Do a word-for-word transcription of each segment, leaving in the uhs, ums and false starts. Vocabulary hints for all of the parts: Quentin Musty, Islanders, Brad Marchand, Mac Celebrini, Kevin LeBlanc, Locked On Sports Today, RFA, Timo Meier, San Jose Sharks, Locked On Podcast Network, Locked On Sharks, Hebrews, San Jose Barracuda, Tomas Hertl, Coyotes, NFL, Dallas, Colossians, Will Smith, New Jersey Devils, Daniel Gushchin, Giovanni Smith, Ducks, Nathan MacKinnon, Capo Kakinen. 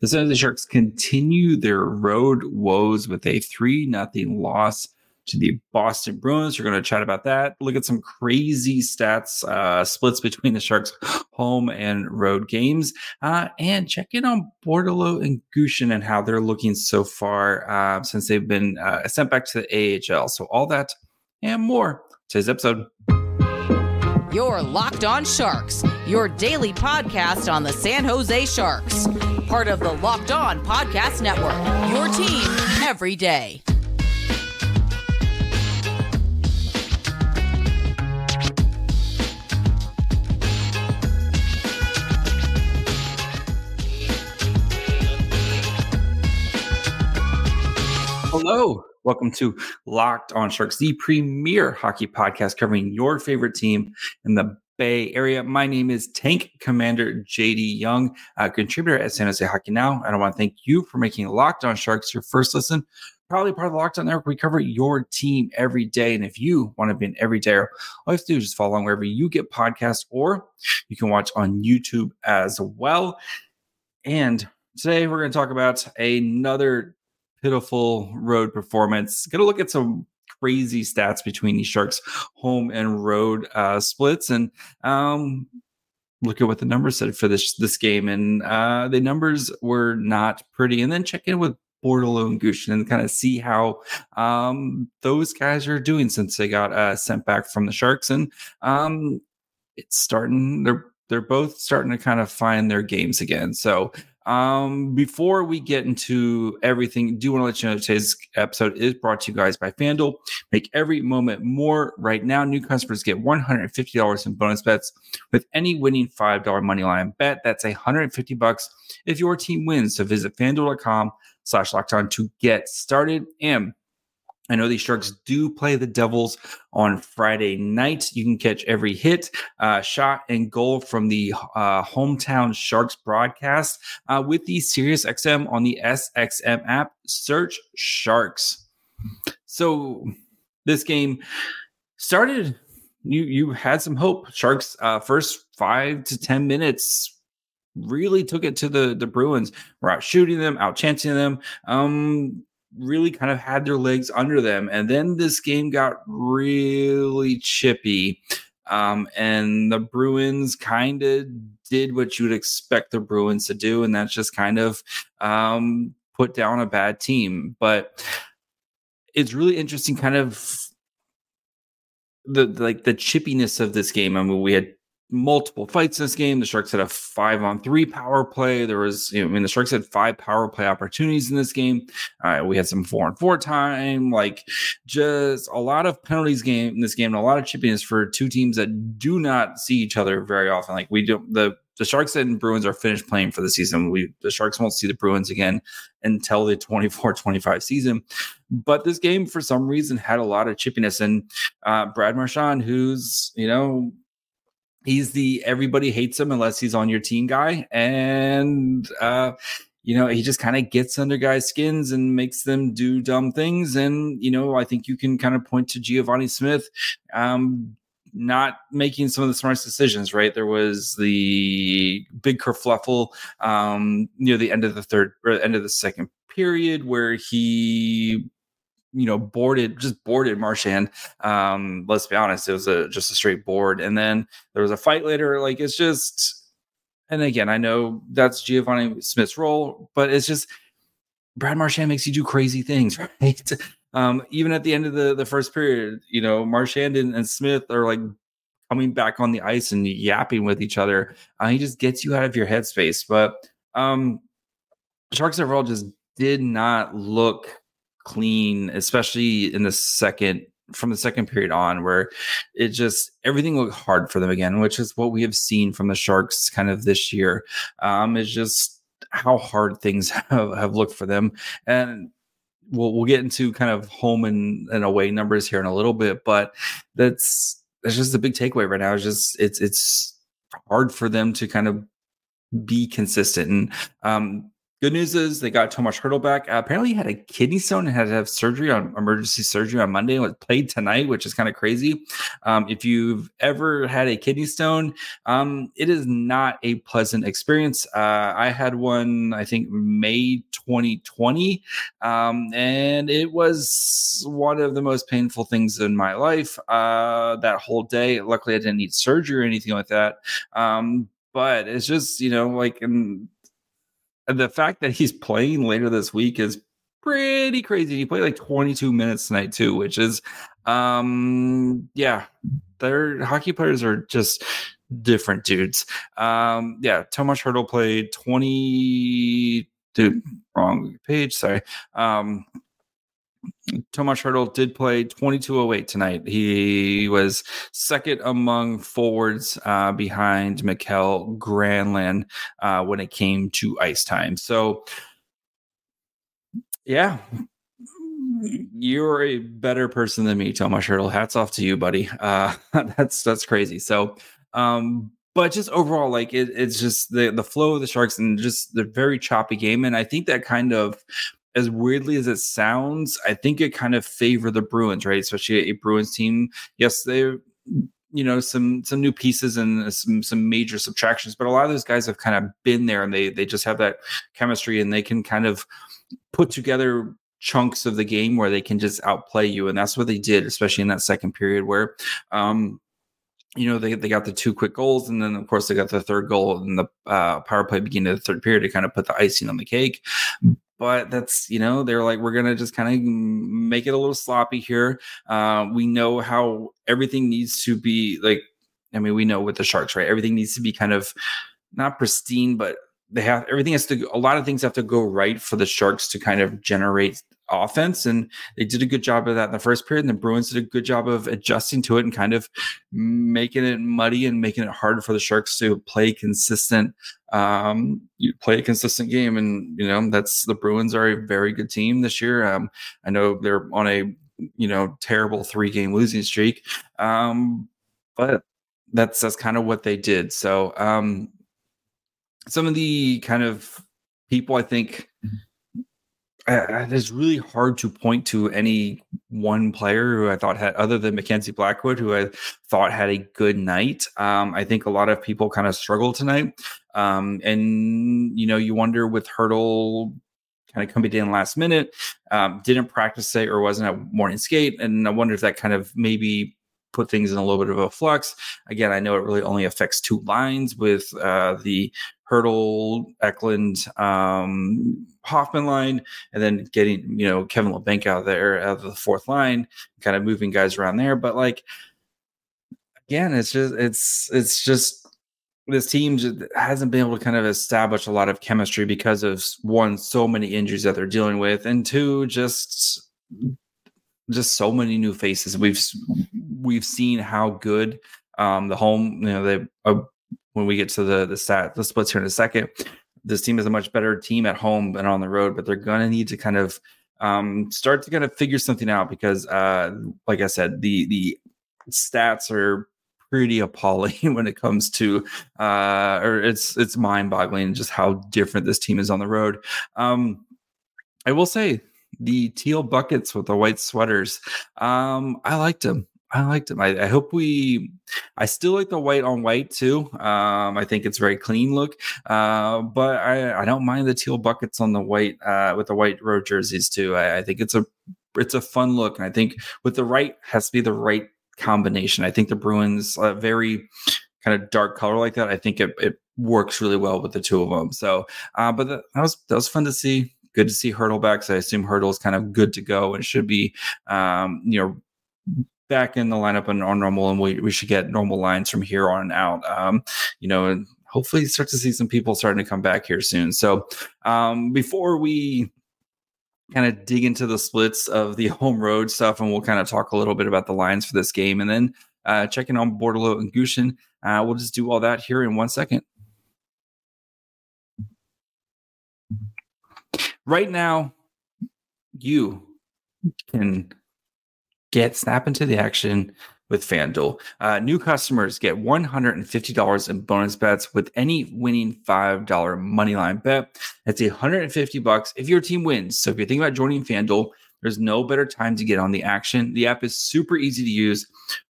The San Jose Sharks continue their road woes with a three nothing loss to the Boston Bruins. We're going to chat about that. Look at some crazy stats, uh, splits between the Sharks' home and road games, uh, and check in on Bordeleau and Gushchin and how they're looking so far uh, since they've been uh, sent back to the A H L. So all that and more today's episode. You're Locked On Sharks, your daily podcast on the San Jose Sharks, part of the Locked On Podcast Network, your team every day. Hello, welcome to Locked On Sharks, the premier hockey podcast covering your favorite team in the Bay Area. My name is Tank Commander J D. Young, a contributor at San Jose Hockey Now, and I want to thank you for making Locked On Sharks your first listen. Probably part of the Locked On Network. We cover your team every day. And if you want to be an everydayer, all you have to do is just follow along wherever you get podcasts, or you can watch on YouTube as well. And today we're going to talk about another pitiful road performance. Going to look at some crazy stats between the Sharks' home and road uh, splits, and um, look at what the numbers said for this this game. And uh, the numbers were not pretty. And then check in with Bordeleau and Gushchin and kind of see how um, those guys are doing since they got uh, sent back from the Sharks. And um, it's starting. They're they're both starting to kind of find their games again. So. Um, before we get into everything, do want to let you know today's episode is brought to you guys by FanDuel. Make every moment more right now. New customers get one hundred fifty dollars in bonus bets with any winning five dollars moneyline bet. That's one hundred fifty dollars if your team wins. So visit FanDuel.com slash locked on to get started. And I know these Sharks do play the Devils on Friday night. You can catch every hit, uh, shot, and goal from the uh, hometown Sharks broadcast uh, with the SiriusXM on the S X M app. Search Sharks. So this game started. You you had some hope. Sharks uh, first five to ten minutes really took it to the the Bruins. We're out shooting them, out chancing them. Um. Really kind of had their legs under them. And then this game got really chippy. Um, and the Bruins kind of did what you would expect the Bruins to do. And that's just kind of um, put down a bad team. But it's really interesting kind of the like the chippiness of this game. I mean, we had multiple fights in this game. The Sharks had a five on three power play. There was, you know, I mean, the Sharks had five power play opportunities in this game. Uh, we had some four on four time, like just a lot of penalties game in this game, and a lot of chippiness for two teams that do not see each other very often. Like we don't, the, the Sharks and Bruins are finished playing for the season. We, the Sharks won't see the Bruins again until the twenty-four twenty-five season. But this game, for some reason, had a lot of chippiness. And uh, Brad Marchand, who's, you know, he's the everybody hates him unless he's on your team guy. And, uh, you know, he just kind of gets under guys' skins and makes them do dumb things. And, you know, I think you can kind of point to Giovanni Smith um, not making some of the smartest decisions, right? There was the big kerfluffle um, near the end of the third or end of the second period where he, you know, boarded, just boarded Marchand. Um, let's be honest, it was a, just a straight board. And then there was a fight later. Like, it's just, and again, I know that's Giovanni Smith's role, but it's just Brad Marchand makes you do crazy things, right? Um, even at the end of the, the first period, you know, Marchand and, and Smith are like coming back on the ice and yapping with each other. Uh, he just gets you out of your headspace. But um, Sharks overall just did not look clean, especially in the second from the second period on, where it just everything looked hard for them again, which is what we have seen from the Sharks kind of this year. Um, it's just how hard things have, have looked for them. And we'll we'll get into kind of home and, and away numbers here in a little bit, but that's that's just the big takeaway right now. It's just it's it's hard for them to kind of be consistent. And um Good news is they got Tomas Hertl back. Uh, apparently he had a kidney stone and had to have surgery on emergency surgery on Monday. Was played tonight, which is kind of crazy. Um, if you've ever had a kidney stone, um, it is not a pleasant experience. Uh, I had one, I think May twenty twenty. Um, and it was one of the most painful things in my life, uh, that whole day. Luckily I didn't need surgery or anything like that. Um, but it's just, you know, like, and, And the fact that he's playing later this week is pretty crazy. He played like twenty-two minutes tonight too, which is, um, yeah, their hockey players are just different dudes. Um, yeah, Tomas Hertl played twenty. Dude, wrong page. Sorry. Um, Tomas Hertl did play twenty-two oh eight tonight. He was second among forwards uh, behind Mikkel Granlund uh, when it came to ice time. So, yeah, you're a better person than me, Tomas Hertl. Hats off to you, buddy. Uh, that's that's crazy. So, um, but just overall, like it, it's just the the flow of the Sharks and just the very choppy game, and I think that kind of. As weirdly as it sounds, I think it kind of favor the Bruins, right? Especially a Bruins team. Yes, they, you know, some some new pieces and some some major subtractions, but a lot of those guys have kind of been there and they they just have that chemistry and they can kind of put together chunks of the game where they can just outplay you, and that's what they did, especially in that second period where, um, you know, they they got the two quick goals, and then of course they got the third goal in the uh, power play beginning of the third period to kind of put the icing on the cake. But that's, you know, they're like, we're going to just kind of make it a little sloppy here. Uh, we know how everything needs to be like, I mean, we know with the Sharks, right? Everything needs to be kind of not pristine, but they have, everything has to, a lot of things have to go right for the Sharks to kind of generate offense. And they did a good job of that in the first period. And the Bruins did a good job of adjusting to it and kind of making it muddy and making it hard for the Sharks to play consistent. Um, you play a consistent game, and you know that's the Bruins are a very good team this year. Um, I know they're on a you know terrible three-game losing streak, um, but that's that's kind of what they did. So um, some of the kind of people I think uh, it's really hard to point to any one player who I thought had, other than Mackenzie Blackwood, who I thought had a good night. Um, I think a lot of people kind of struggle tonight. Um, and, you know, you wonder with Hertl kind of coming in last minute, um, didn't practice it or wasn't at morning skate. And I wonder if that kind of maybe put things in a little bit of a flux. Again, I know it really only affects two lines with uh, the Hertl, Eklund, um, Hoffman line, and then getting, you know, Kevin LeBlanc out there out of the fourth line, kind of moving guys around there. But like, again, it's just, it's, it's just, this team just hasn't been able to kind of establish a lot of chemistry because of one, so many injuries that they're dealing with, and two, just, just so many new faces. We've, we've seen how good um, the home, you know, they, uh, when we get to the, the stat, the splits here in a second, this team is a much better team at home than on the road, but they're going to need to kind of um, start to kind of figure something out because, uh, like I said, the the stats are pretty appalling when it comes to, uh, or it's it's mind-boggling just how different this team is on the road. Um, I will say the teal buckets with the white sweaters, um, I liked them. I liked him. I, I hope we, I still like the white on white too. Um, I think it's a very clean look, uh, but I, I don't mind the teal buckets on the white, uh, with the white road jerseys too. I, I think it's a, it's a fun look. And I think with the right has to be the right combination. I think the Bruins uh, very kind of dark color like that. I think it, it works really well with the two of them. So, uh, but the, that was, that was fun to see. Good to see Hertl back. So I assume Hertl is kind of good to go and should be, um, you know, back in the lineup and on normal, and we, we should get normal lines from here on out. Um, you know, and hopefully start to see some people starting to come back here soon. So um, before we kind of dig into the splits of the home road stuff, and we'll kind of talk a little bit about the lines for this game, and then uh, checking on Bordeleau and Gushchin, uh, we'll just do all that here in one second. Right now, you can get snap into the action with FanDuel. Uh, new customers get one hundred fifty dollars in bonus bets with any winning five dollar moneyline bet. That's one hundred fifty dollars if your team wins. So if you're thinking about joining FanDuel, there's no better time to get on the action. The app is super easy to use.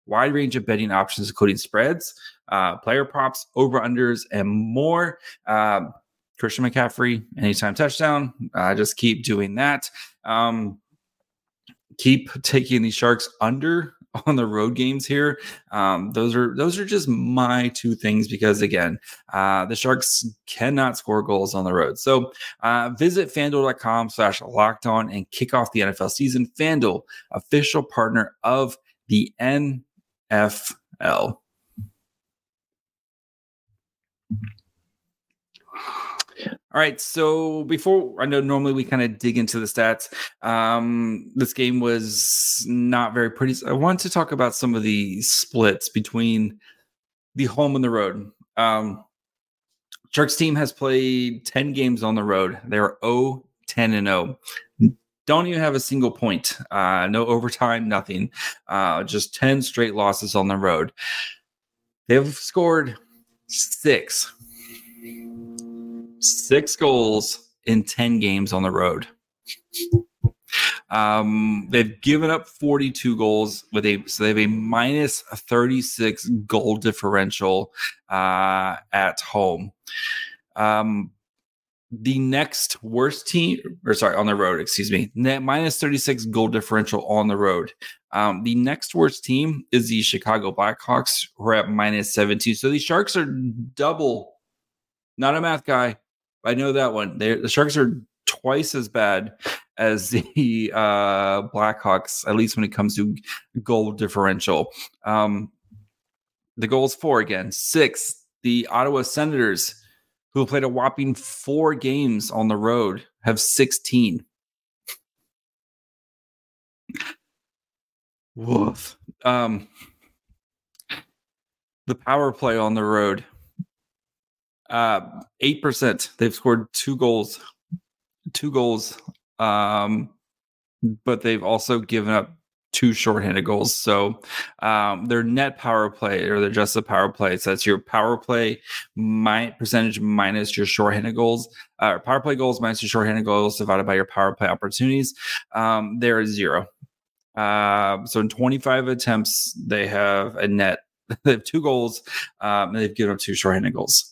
Wide range of betting options, including spreads, uh, player props, over-unders, and more. Uh, Christian McCaffrey, anytime touchdown. Uh, just keep doing that. Um, keep taking the Sharks under on the road games here. Um, those are those are just my two things because, again, uh, the Sharks cannot score goals on the road. So uh, visit FanDuel.com slash locked on and kick off the N F L season. FanDuel, official partner of the N F L. All right, so before, I know normally we kind of dig into the stats. Um, this game was not very pretty. I want to talk about some of the splits between the home and the road. Um, Sharks team has played ten games on the road. They are oh ten and oh. Don't even have a single point. Uh, no overtime, nothing. Uh, just ten straight losses on the road. They've scored six. Six goals in ten games on the road. Um, they've given up forty-two goals with a, so they have a minus thirty-six goal differential uh, at home. Um, the next worst team, or sorry, on the road, excuse me, minus thirty-six goal differential on the road. Um, the next worst team is the Chicago Blackhawks, who are at minus seventeen. So the Sharks are double. Not a math guy. I know that one. They're, the Sharks are twice as bad as the uh, Blackhawks, at least when it comes to goal differential. Um, the goals for, again, six. The Ottawa Senators, who played a whopping four games on the road, have sixteen. Woof. Um, the power play on the road. Uh, eight percent. They've scored two goals, two goals, um, but they've also given up two shorthanded goals. So um, their net power play, or their adjusted power play, so that's your power play my percentage minus your shorthanded goals, uh, power play goals minus your shorthanded goals divided by your power play opportunities. Um, there is zero. Uh, so in twenty-five attempts, they have a net. They have two goals, um, and they've given up two shorthanded goals.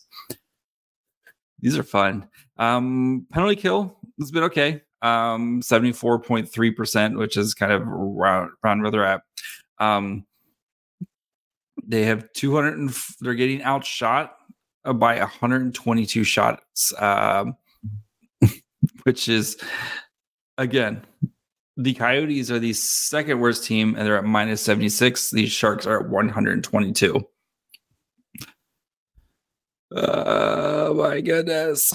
These are fun. Um, penalty kill has been okay. Um, seventy-four point three percent, which is kind of round, round where they're at. Um, they have two hundred, and f- they're getting outshot by one hundred twenty-two shots, uh, which is, again, the Coyotes are the second worst team, and they're at minus seventy-six. The Sharks are at one hundred twenty-two. Oh uh, my goodness.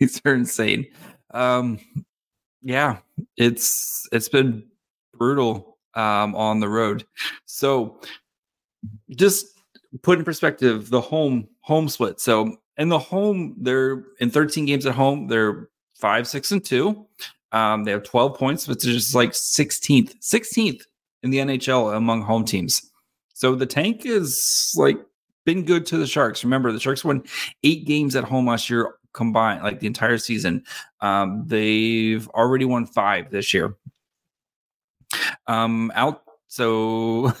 These are insane. Um, yeah, it's it's been brutal um, on the road. So just put in perspective the home home split. So in the home, they're in thirteen games at home, they're five, six, and two. Um, they have twelve points, but they're just like sixteenth, sixteenth in the N H L among home teams. So the tank is like been good to the Sharks. Remember, the Sharks won eight games at home last year combined, like the entire season. Um, they've already won five this year. Um, out so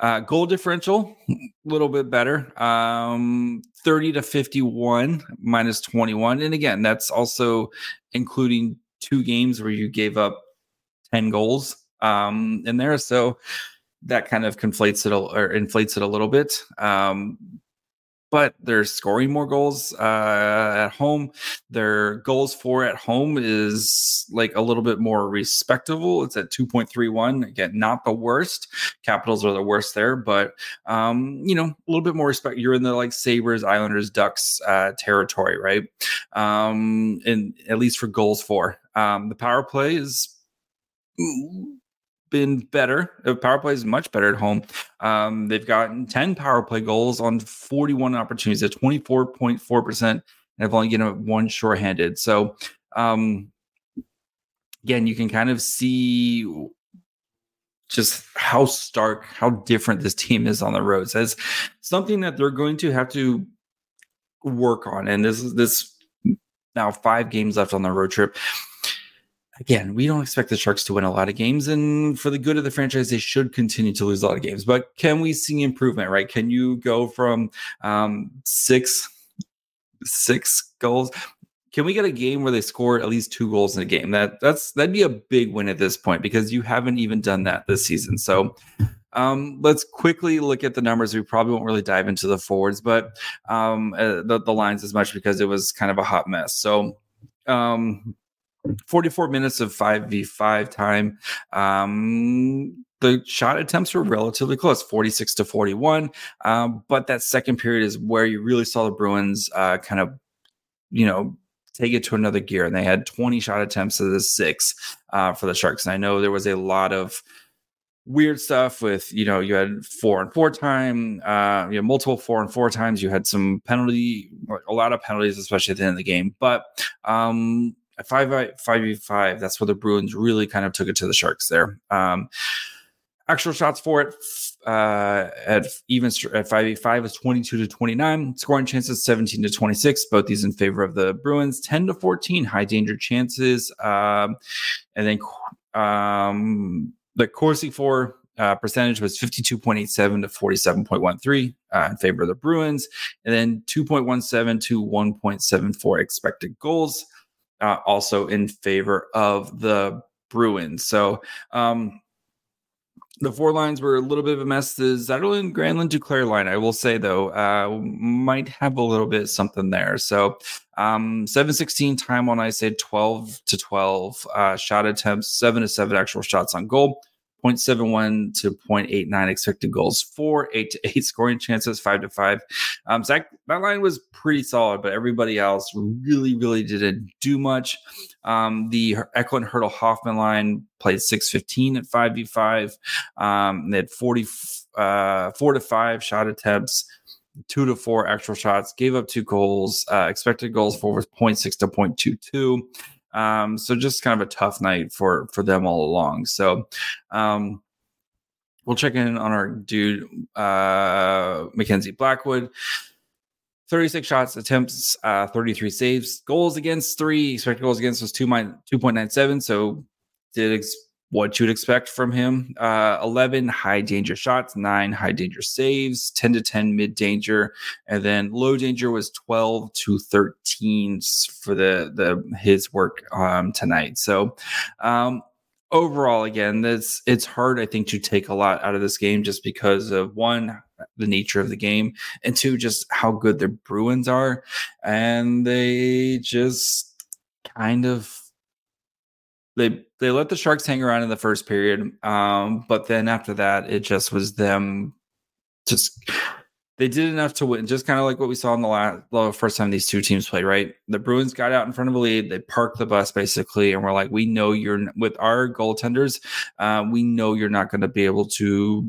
uh, goal differential a little bit better. Um, thirty to fifty-one minus twenty-one, and again, that's also including two games where you gave up ten goals um, in there. So that kind of conflates it or inflates it a little bit. Um, but they're scoring more goals uh, at home. Their goals for at home is like a little bit more respectable. It's at two point three one. Again, not the worst. Capitals are the worst there, but um, you know, a little bit more respect. You're in the like Sabres, Islanders, Ducks uh, territory, right? Um, and at least for goals for. Um, the power play is... Ooh, been better. The power play is much better at home. Um, they've gotten ten power play goals on forty-one opportunities at twenty-four point four percent, and I've only given up one shorthanded. So, um, again, you can kind of see just how stark, how different this team is on the road. So it's something that they're going to have to work on. And this is this now five games left on the road trip. Again, we don't expect the Sharks to win a lot of games, and for the good of the franchise, they should continue to lose a lot of games. But can we see improvement, right? Can you go from um, six, six goals? Can we get a game where they score at least two goals in a game? That that's that'd be a big win at this point, because you haven't even done that this season. So um, let's quickly look at the numbers. We probably won't really dive into the forwards, but um, uh, the, the lines as much, because it was kind of a hot mess. So. Um, forty-four minutes of five v five time. Um, the shot attempts were relatively close, forty-six to forty-one. Um, but that second period is where you really saw the Bruins uh, kind of, you know, take it to another gear. And they had twenty shot attempts to the six uh, for the Sharks. And I know there was a lot of weird stuff with, you know, you had four and four time, uh, you know, multiple four and four times. You had some penalty, a lot of penalties, especially at the end of the game. But, um, At five v five, that's where the Bruins really kind of took it to the Sharks there. Um, actual shots for it uh, at even at five v five was twenty-two to twenty-nine. Scoring chances seventeen to twenty-six. Both these in favor of the Bruins. ten to fourteen high danger chances. Um, and then um, the Corsi for Uh, percentage was fifty-two point eight seven to forty-seven point one three uh, in favor of the Bruins. And then two point one seven to one point seven four expected goals. Uh, also in favor of the Bruins. So um, the four lines were a little bit of a mess. The Zetterlund and Granlund Duclair line, I will say, though, uh, might have a little bit something there. So um, seven sixteen time on ice, had twelve to twelve uh, shot attempts, seven to seven actual shots on goal, zero point seven one to zero point eight nine expected goals, four, eight to eight scoring chances, five to five. Um, Zach, that line was pretty solid, but everybody else really, really didn't do much. Um, the Eklund Hertl Hoffman line played six fifteen at five v five. Um, they had forty, uh, four to five shot attempts, two to four actual shots, gave up two goals, uh, expected goals for was zero point six to zero point two two. Um, so just kind of a tough night for, for them all along. So, um, we'll check in on our dude, uh, Mackenzie Blackwood, thirty-six shots, attempts, uh, thirty-three saves, goals against three, expected goals against was two minus two point nine seven. So did ex- what you'd expect from him, uh, eleven high danger shots, nine high danger saves, ten to ten mid danger. And then low danger was twelve to thirteen for the, the, his work, um, tonight. So, um, overall, again, this it's hard, I think, to take a lot out of this game, just because of one, the nature of the game, and two, just how good the Bruins are. And they just kind of, They they let the Sharks hang around in the first period, um, but then after that, it just was them. Just they did enough to win, just kind of like what we saw in the last the first time these two teams played. Right, the Bruins got out in front of a lead, they parked the bus basically, and we're like, we know you're with our goaltenders, uh, we know you're not going to be able to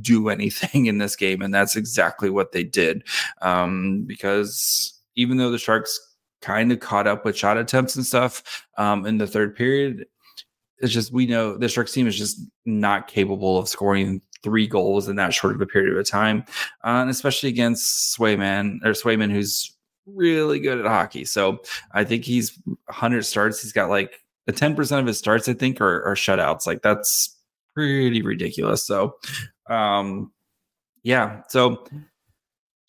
do anything in this game, and that's exactly what they did. Um, because even though the Sharks kind of caught up with shot attempts and stuff um, in the third period, it's just, we know the Sharks team is just not capable of scoring three goals in that short of a period of time. Uh, and especially against Swayman or Swayman, who's really good at hockey. So I think he's one hundred starts. He's got like a ten percent of his starts, I think, are, are shutouts. Like, that's pretty ridiculous. So um, yeah. So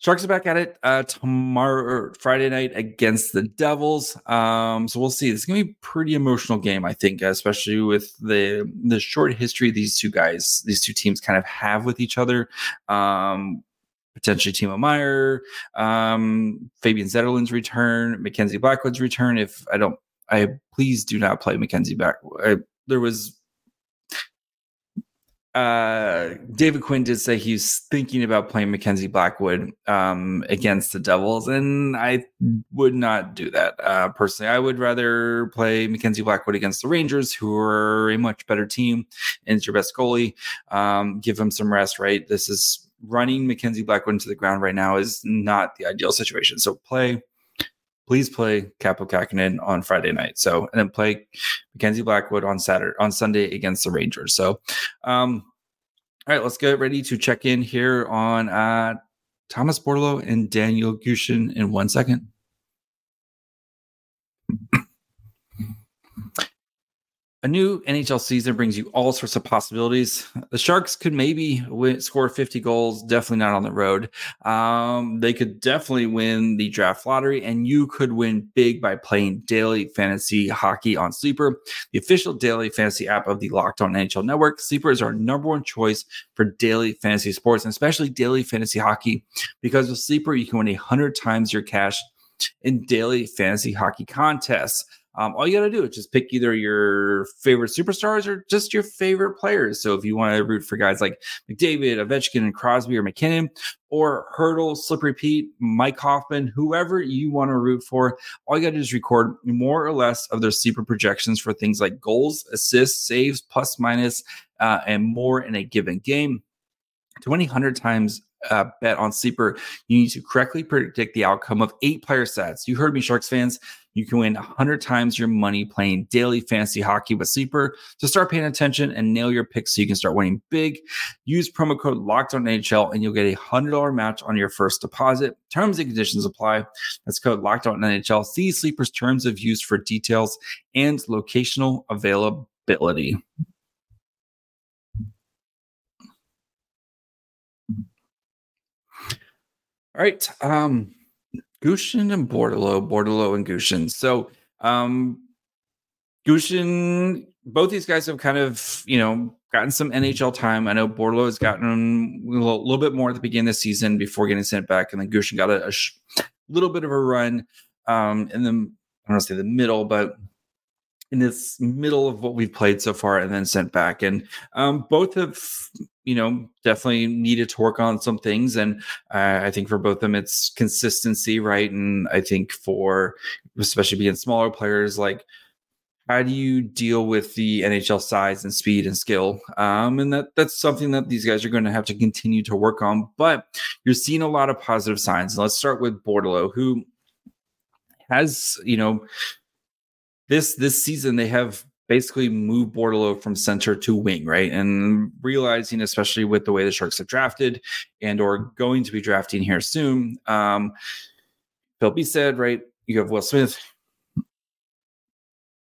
Sharks are back at it uh, tomorrow, or Friday night, against the Devils. Um, so we'll see. It's going to be a pretty emotional game, I think, especially with the the short history these two guys, these two teams kind of have with each other. Um, potentially Timo Meier, um, Fabian Zetterlund's return, Mackenzie Blackwood's return. If I don't, I please do not play Mackenzie Blackwood. I, there was. Uh, David Quinn did say he's thinking about playing Mackenzie Blackwood um, against the Devils, and I would not do that uh, personally. I would rather play Mackenzie Blackwood against the Rangers, who are a much better team, and it's your best goalie. Um, give him some rest, right? This is running Mackenzie Blackwood into the ground right now is not the ideal situation. So play, please play Capo Kakinen on Friday night. So, and then play Mackenzie Blackwood on Saturday, on Sunday against the Rangers. So, um, All right, let's get ready to check in here on uh, Thomas Bordeleau and Daniel Gushchin in one second. A new N H L season brings you all sorts of possibilities. The Sharks could maybe win, score fifty goals, definitely not on the road. Um, they could definitely win the draft lottery, and you could win big by playing daily fantasy hockey on Sleeper, the official daily fantasy app of the Locked On N H L Network. Sleeper is our number one choice for daily fantasy sports, and especially daily fantasy hockey, because with Sleeper, you can win one hundred times your cash in daily fantasy hockey contests. Um, all you got to do is just pick either your favorite superstars or just your favorite players. So if you want to root for guys like McDavid, Ovechkin, and Crosby or McKinnon, or Hertl, Slippery Pete, Mike Hoffman, whoever you want to root for, all you got to do is record more or less of their Sleeper projections for things like goals, assists, saves, plus, minus, uh, and more in a given game. twenty hundred times Uh, bet on Sleeper, you need to correctly predict the outcome of eight player sets. You heard me, Sharks fans. You can win one hundred times your money playing daily fantasy hockey with Sleeper. So start paying attention and nail your picks so you can start winning big. Use promo code LOCKEDONNHL and you'll get a one hundred dollars match on your first deposit. Terms and conditions apply. That's code LOCKEDONNHL. See Sleeper's terms of use for details and locational availability. All right, um, Gushchin and Bordeleau, Bordeleau and Gushchin. So um, Gushchin, both these guys have kind of, you know, gotten some N H L time. I know Bordeleau has gotten a little, little bit more at the beginning of the season before getting sent back, and then Gushchin got a, a sh- little bit of a run um, in the, I don't want to say the middle, but in this middle of what we've played so far, and then sent back. And um, both have, you know, definitely needed to work on some things. And uh, I think for both of them, it's consistency, right? And I think for, especially being smaller players, like, how do you deal with the N H L size and speed and skill? Um, and that that's something that these guys are going to have to continue to work on. But you're seeing a lot of positive signs. And let's start with Bordeleau, who has, you know, This this season, they have basically moved Bordeleau from center to wing, right? And realizing, especially with the way the Sharks have drafted and or going to be drafting here soon, um, Phil B said, right, you have Will Smith,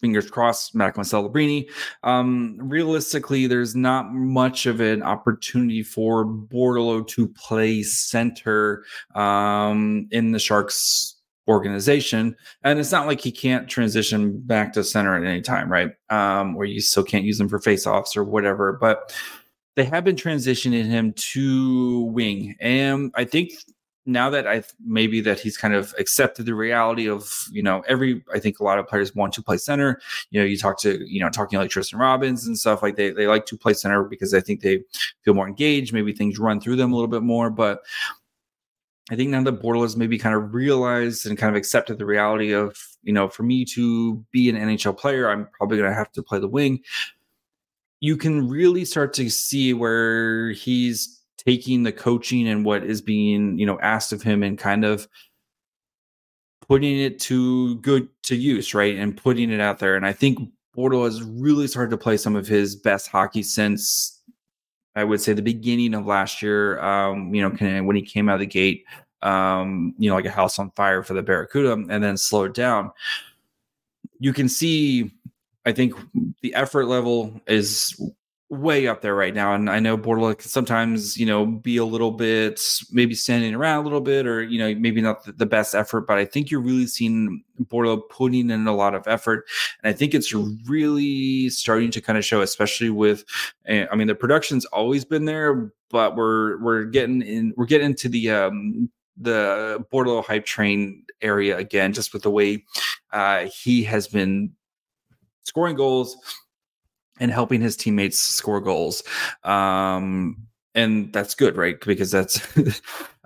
fingers crossed, Mac Celebrini. Um, realistically, there's not much of an opportunity for Bordeleau to play center um, in the Sharks organization, and it's not like he can't transition back to center at any time, right? Um, or you still can't use him for faceoffs or whatever, but they have been transitioning him to wing. And I think now that I maybe that he's kind of accepted the reality of, you know, every, I think a lot of players want to play center. You know, you talk to, you know, talking like Tristan Robbins and stuff, like they, they like to play center because I think they feel more engaged. Maybe things run through them a little bit more, but I think now that Bordeleau's maybe kind of realized and kind of accepted the reality of, you know, for me to be an N H L player, I'm probably going to have to play the wing. You can really start to see where he's taking the coaching and what is being, you know, asked of him and kind of putting it to good to use, right? And putting it out there. And I think Bordeleau has really started to play some of his best hockey since, I would say, the beginning of last year, um, you know, when he came out of the gate, um, you know, like a house on fire for the Barracuda, and then slowed down. You can see, I think, the effort level is way up there right now. And I know Bordeleau can sometimes, you know, be a little bit, maybe standing around a little bit, or, you know, maybe not the best effort, but I think you're really seeing Bordeleau putting in a lot of effort. And I think it's really starting to kind of show, especially with, I mean, the production's always been there, but we're, we're getting in, we're getting to the, um, the Bordeleau hype train area again, just with the way uh, he has been scoring goals and helping his teammates score goals. Um, and that's good, right? Because that's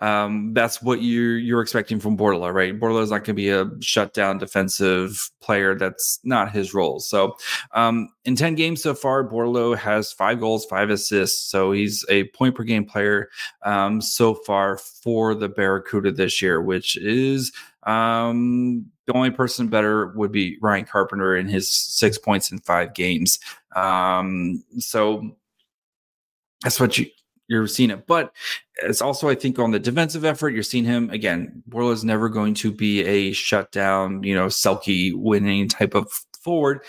um, that's what you're, you're expecting from Bordeleau, right? Bordeleau is not going to be a shutdown defensive player. That's not his role. So um, in ten games so far, Bordeleau has five goals, five assists. So he's a point per game player um, so far for the Barracuda this year, which is um, the only person better would be Ryan Carpenter in his six points in five games. Um, so that's what you, you're seeing it. But it's also, I think, on the defensive effort, you're seeing him again. Borla is never going to be a shutdown, you know, selkie winning type of forward.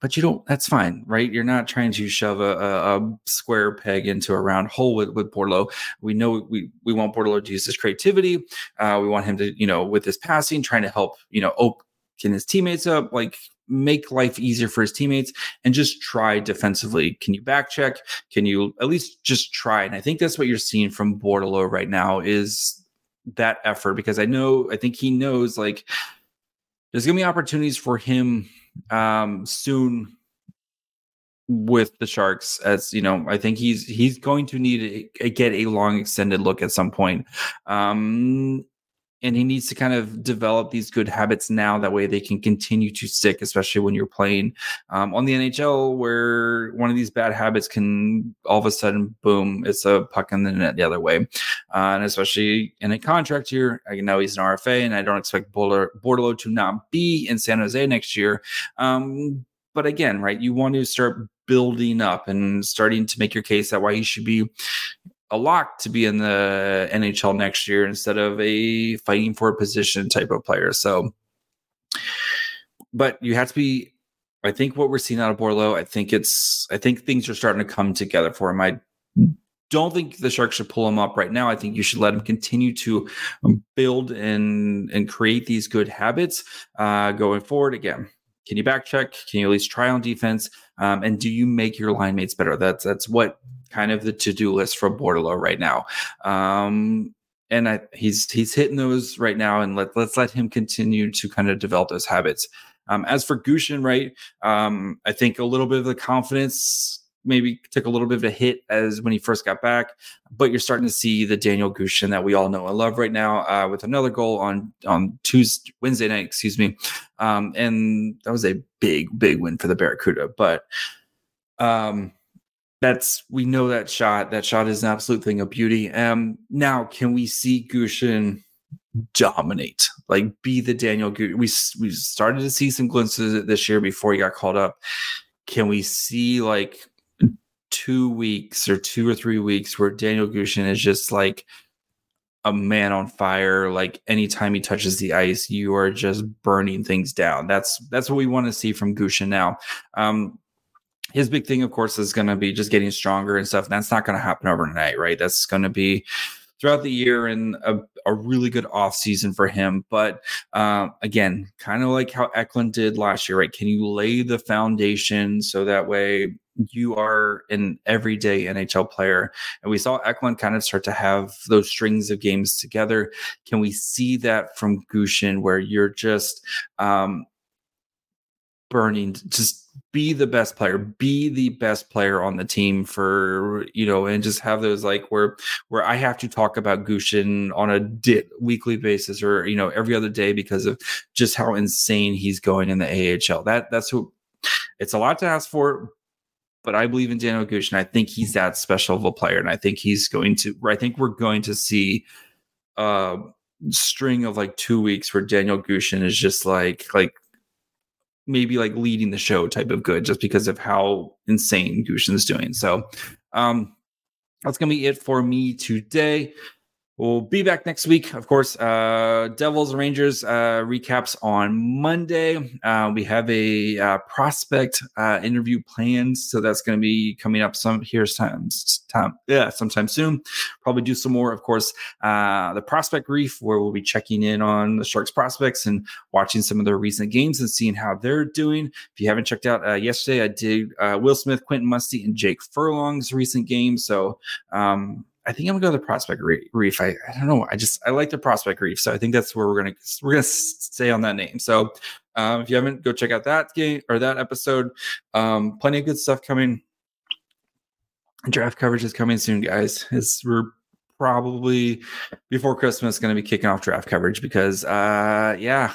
But you don't, that's fine, right? You're not trying to shove a, a, a square peg into a round hole with, with Bordeleau. We know we, we want Bordeleau to use his creativity. Uh, we want him to, you know, with his passing, trying to help, you know, open his teammates up, like make life easier for his teammates and just try defensively. Can you back check? Can you at least just try? And I think that's what you're seeing from Bordeleau right now is that effort, because I know, I think he knows like there's going to be opportunities for him um soon with the Sharks, as you know, I think he's he's going to need to get a long extended look at some point, um and he needs to kind of develop these good habits now, that way they can continue to stick, especially when you're playing um on the N H L, where one of these bad habits can all of a sudden boom, it's a puck in the net the other way, uh, and especially in a contract year. I know he's an R F A, and I don't expect Bordeleau to not be in San Jose next year, um but again, right, you want to start building up and starting to make your case that why he should be a lock to be in the N H L next year instead of a fighting for a position type of player. So, but you have to be, I think what we're seeing out of Bordeleau, I think it's, I think things are starting to come together for him. I don't think the Sharks should pull him up right now. I think you should let him continue to build and, and create these good habits uh, going forward. Again, can you back check? Can you at least try on defense? Um, and do you make your line mates better? That's, that's what, kind of the to-do list for Bordeleau right now. Um, and I, he's he's hitting those right now, and let, let's let him continue to kind of develop those habits. Um, as for Gushchin, right, um, I think a little bit of the confidence maybe took a little bit of a hit as when he first got back, but you're starting to see the Daniel Gushchin that we all know and love right now, uh, with another goal on, on Tuesday, Wednesday night, excuse me. Um, and that was a big, big win for the Barracuda. But um, That's we know that shot. That shot is an absolute thing of beauty. Um, now can we see Gushchin dominate, like be the Daniel Gushchin? We we started to see some glimpses this year before he got called up. Can we see like two weeks or two or three weeks where Daniel Gushchin is just like a man on fire? Like anytime he touches the ice, you are just burning things down. That's that's what we want to see from Gushchin now. Um, His big thing, of course, is going to be just getting stronger and stuff. And that's not going to happen overnight, right? That's going to be throughout the year and a, a really good off season for him. But um, again, kind of like how Eklund did last year, right? Can you lay the foundation so that way you are an everyday N H L player? And we saw Eklund kind of start to have those strings of games together. Can we see that from Gushchin, where you're just um, burning, just be the best player, be the best player on the team for, you know, and just have those like where, where I have to talk about Gushchin on a di- weekly basis or, you know, every other day because of just how insane he's going in the A H L. That that's who it's a lot to ask for, but I believe in Daniel Gushchin. I think he's that special of a player. And I think he's going to, I think we're going to see a string of like two weeks where Daniel Gushchin is just like, like, maybe like leading the show type of good, just because of how insane Gushchin's doing. So um, that's going to be it for me today. We'll be back next week. Of course, uh, Devils Rangers uh, recaps on Monday. Uh, we have a uh, prospect uh, interview planned. So that's going to be coming up some here's time, time. Yeah, sometime soon. Probably do some more, of course, uh, the prospect brief, where we'll be checking in on the Sharks prospects and watching some of their recent games and seeing how they're doing. If you haven't checked out uh, yesterday, I did uh, Will Smith, Quentin Musty, and Jake Furlong's recent game. So, um, I think I'm gonna go to the prospect reef. I, I don't know. I just, I like the prospect reef. So I think that's where we're going to, we're going to stay on that name. So um, if you haven't, go check out that game or that episode. Um, plenty of good stuff coming. Draft coverage is coming soon, guys. It's, we're probably before Christmas going to be kicking off draft coverage because uh, yeah,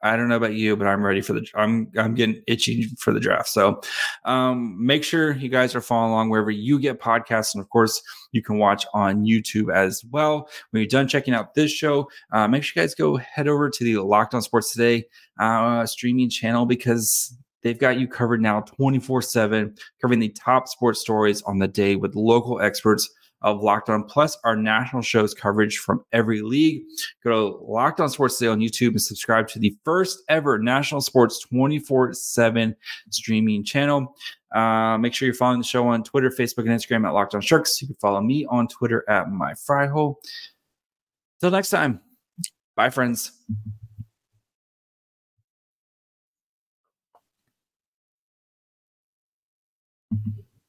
I don't know about you, but I'm ready for the, I'm, I'm getting itchy for the draft. So um, make sure you guys are following along wherever you get podcasts. And of course, you can watch on YouTube as well. When you're done checking out this show, uh, make sure you guys go head over to the Locked On Sports Today uh, streaming channel, because They've got you covered now twenty-four seven, covering the top sports stories on the day with local experts of Locked On, plus our national shows coverage from every league. Go to Locked On Sports Today on YouTube and subscribe to the first ever national sports twenty-four seven streaming channel. Uh, make sure you're following the show on Twitter, Facebook, and Instagram at Locked On Sharks. You can follow me on Twitter at MyFryHole. Till next time, bye, friends.